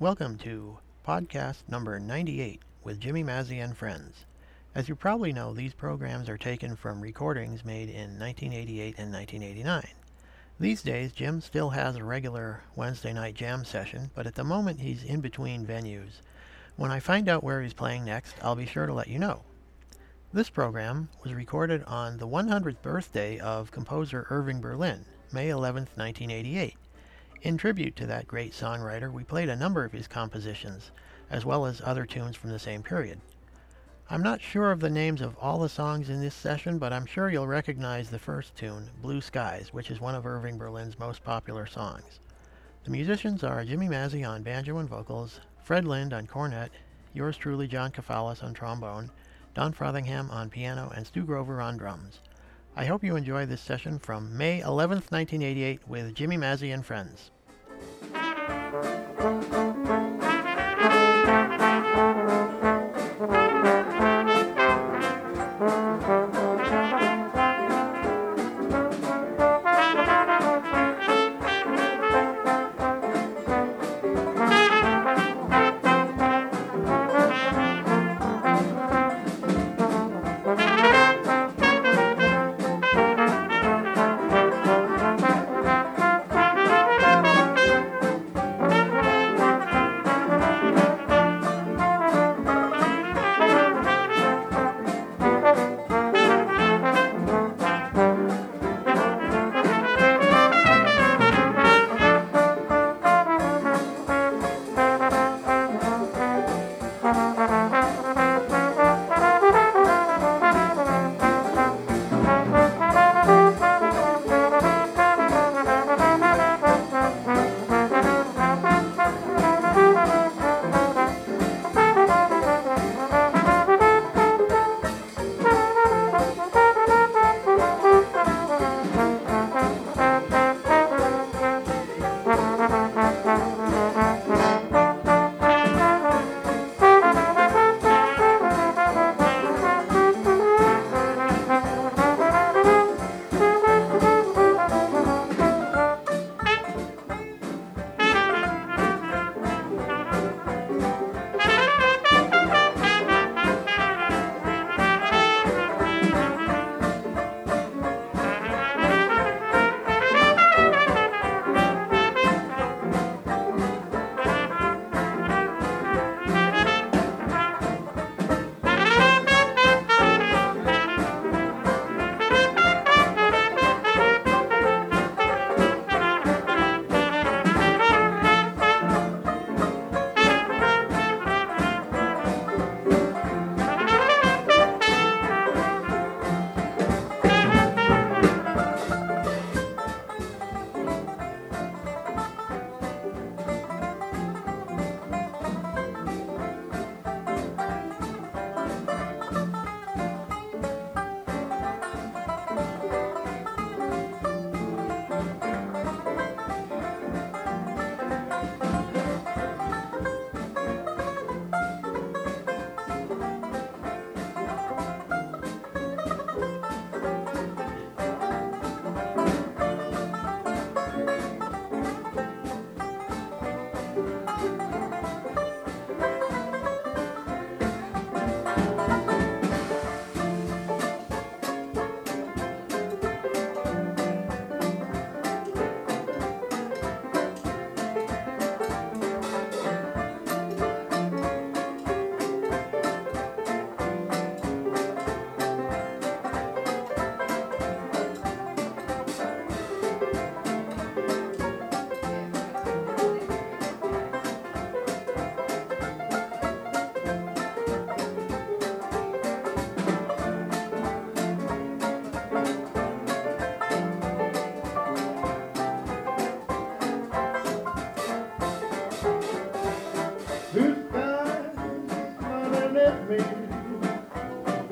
Welcome to podcast number 98 with Jimmy Mazzie and friends. As you probably know, these programs are taken from recordings made in 1988 and 1989. These days, Jim still has a regular Wednesday night jam session, but at the moment he's in between venues. When I find out where he's playing next, I'll be sure to let you know. This program was recorded on the 100th birthday of composer Irving Berlin, May 11, 1988. In tribute to that great songwriter, we played a number of his compositions, as well as other tunes from the same period. I'm not sure of the names of all the songs in this session, but I'm sure you'll recognize the first tune, Blue Skies, which is one of Irving Berlin's most popular songs. The musicians are Jimmy Massey on banjo and vocals, Fred Lind on cornet, yours truly John Kafalas on trombone, Don Frothingham on piano, and Stu Grover on drums. I hope you enjoy this session from May 11th, 1988 with Jimmy Massey and friends.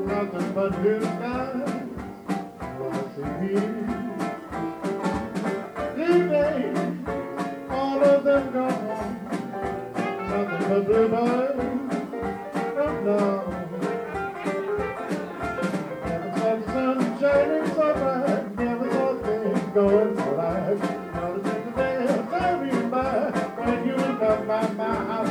Nothing but blue skies want to hear. These days, all of them gone. Nothing but blue birds from now. Never saw the sun shining so bright. Never saw things going so light. Now the things that have saved me by, when you come by my house.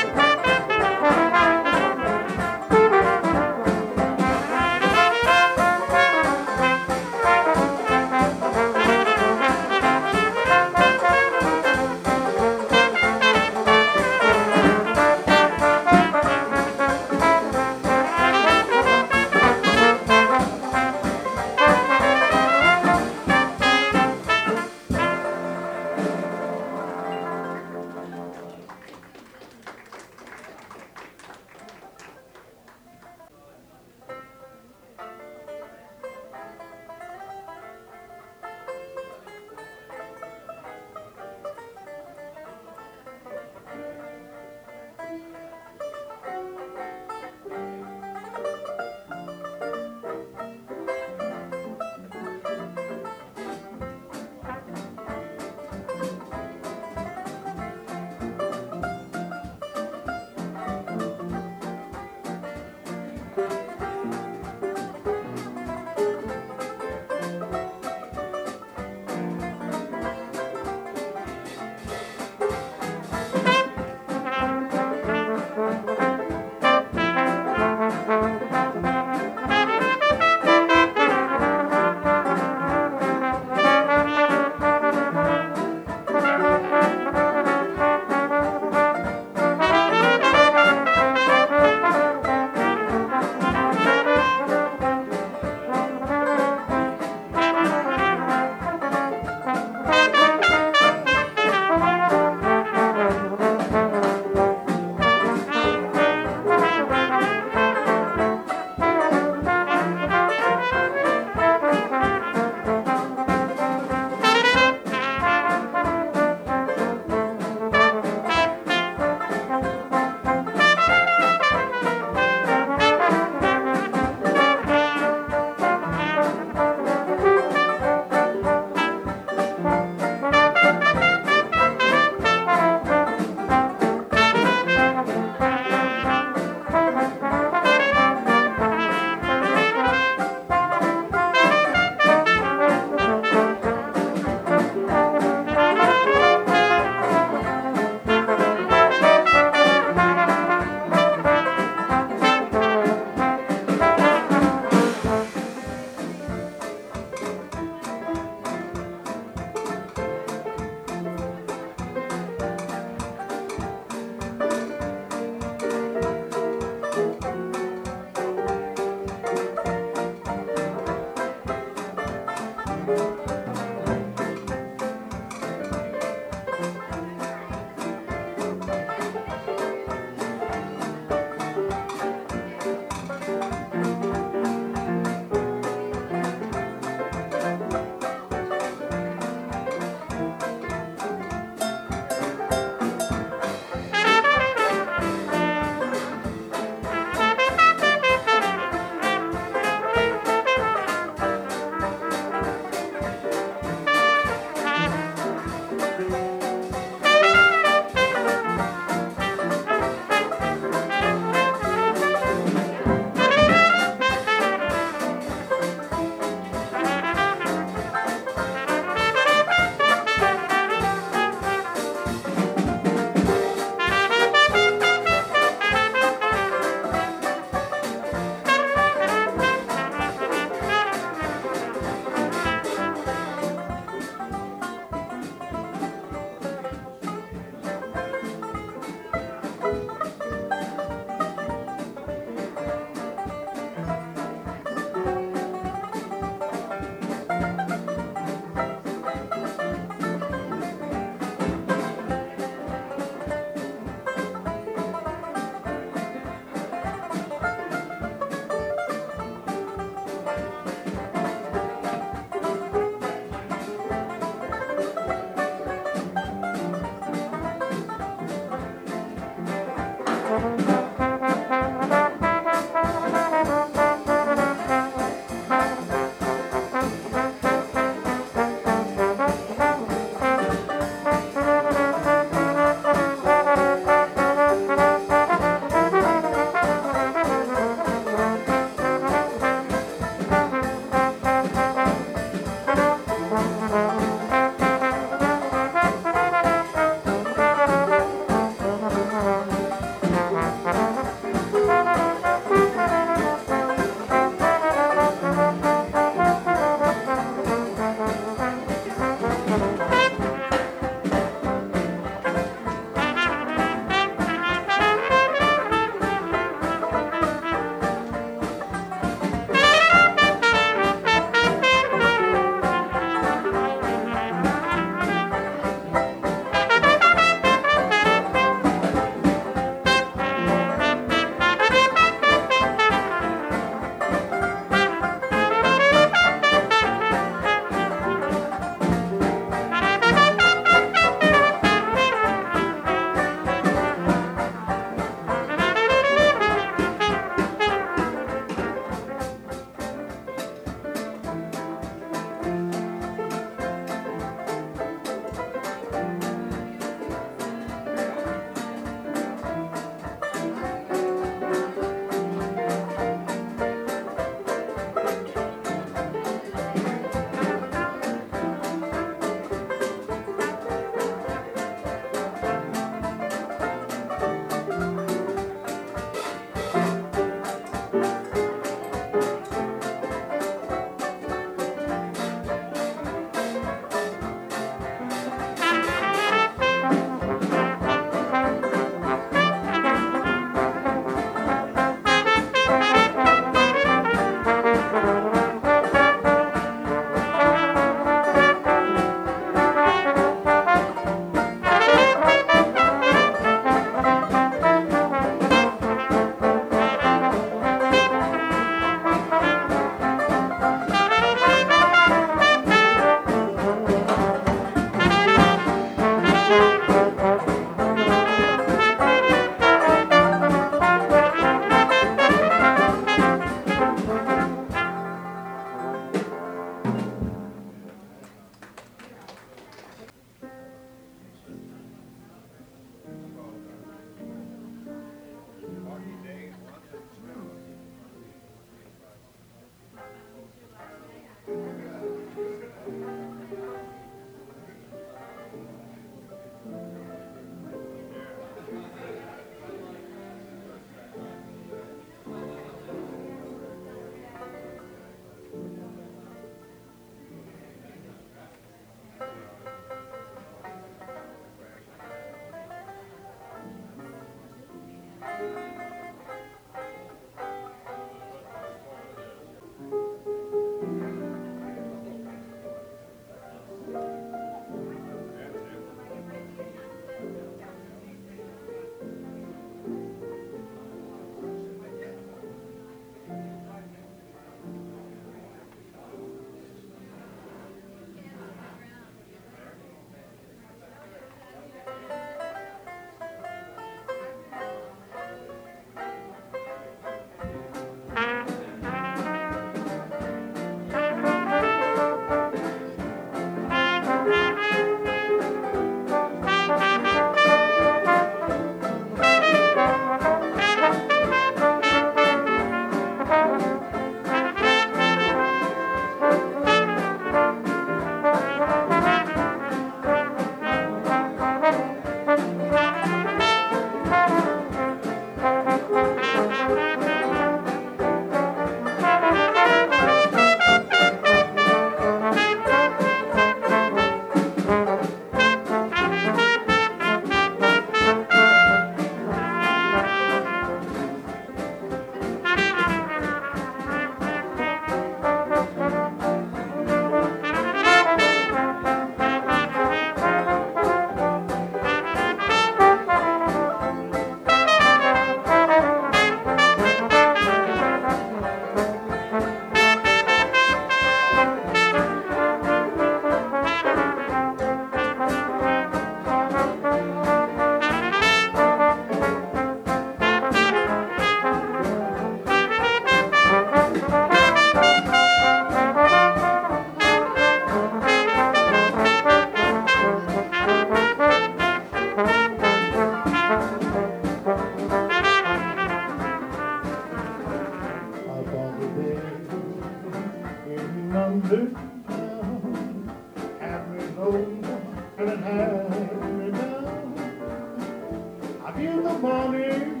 in the morning,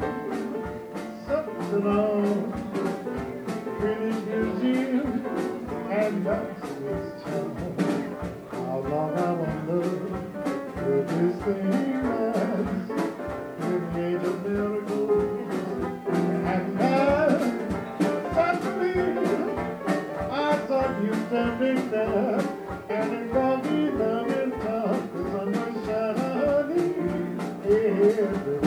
something along British Museum and Max's town. How long I wonder will this thing last? We made a miracle and now suddenly I saw you standing there and it brought me love and talk. The sun was shining everywhere.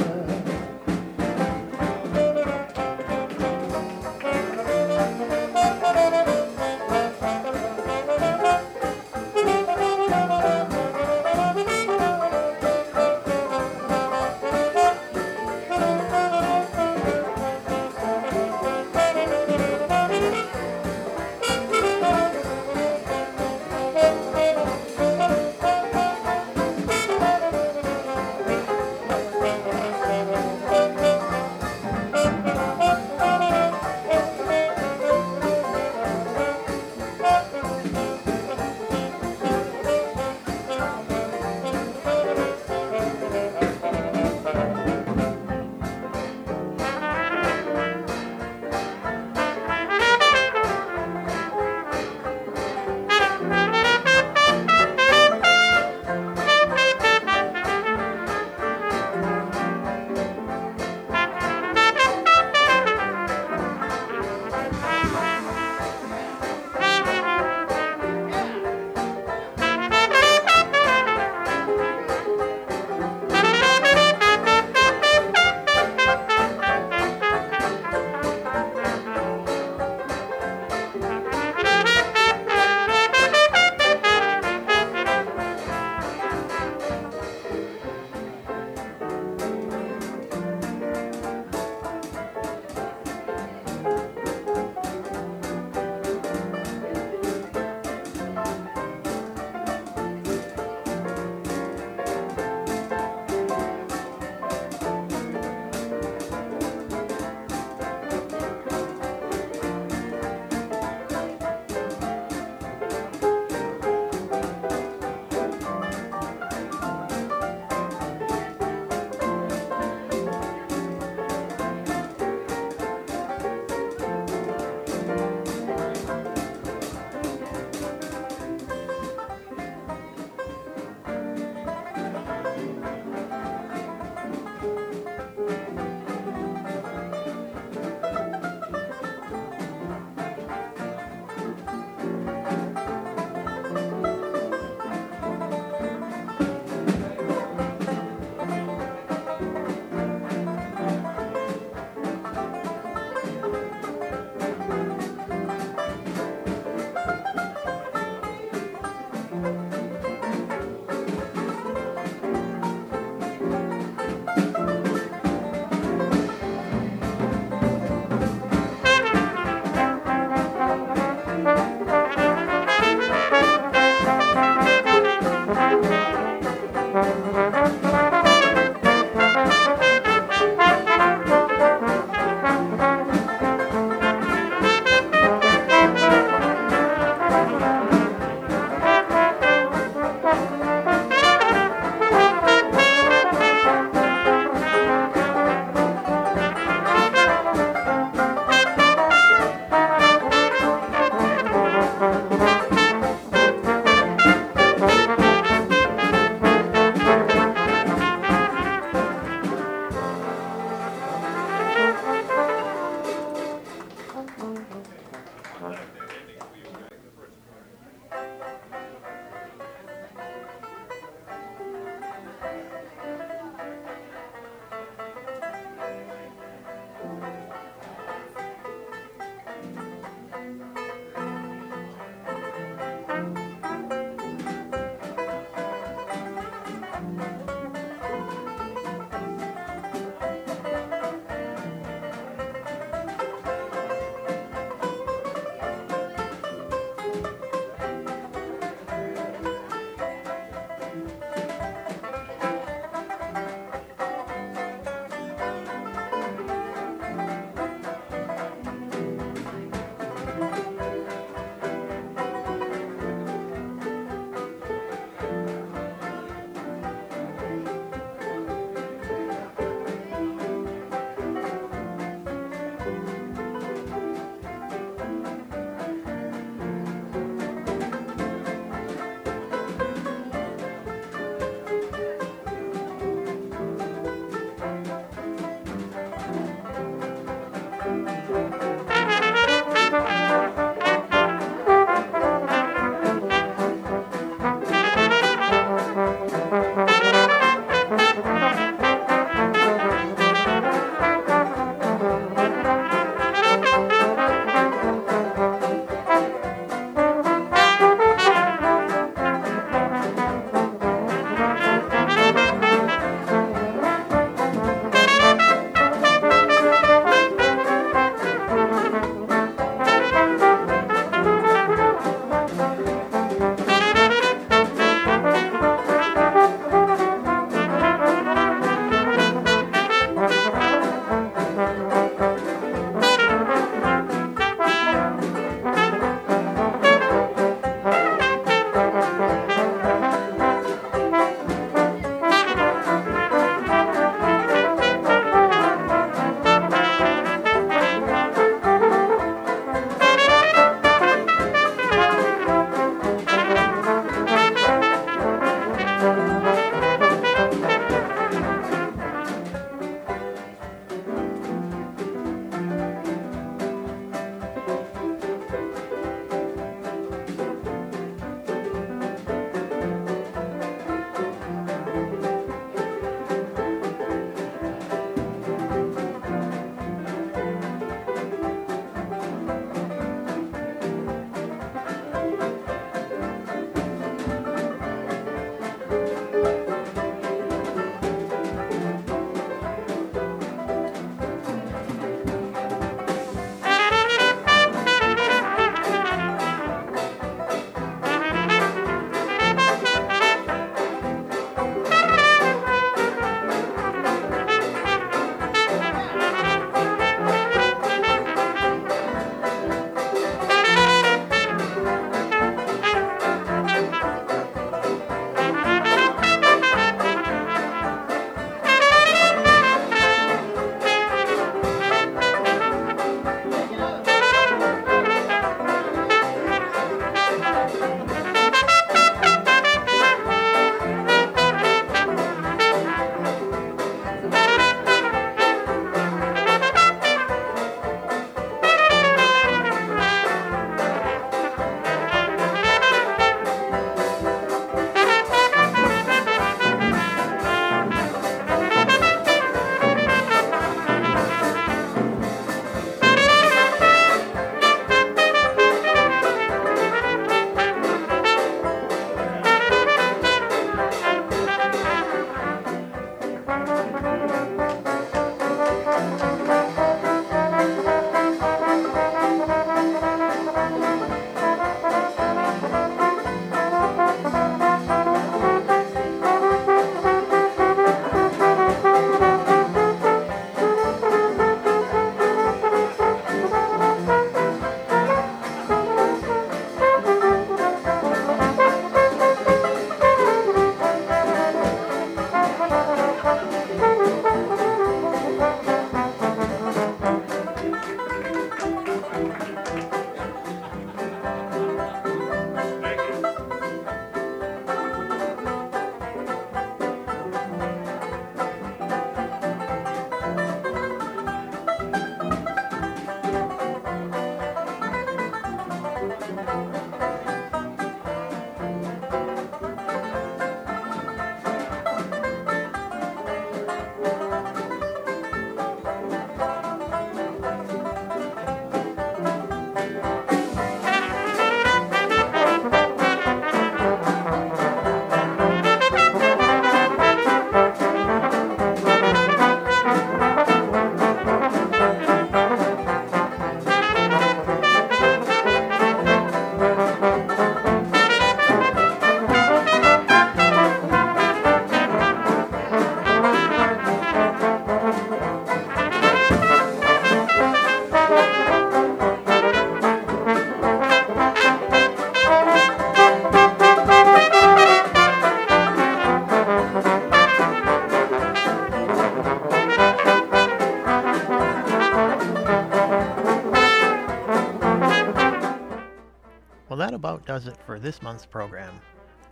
about does it for this month's program.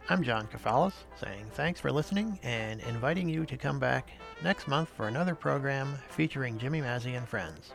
I'm John Kafalas, saying thanks for listening and inviting you to come back next month for another program featuring Jimmy Mazzie and friends.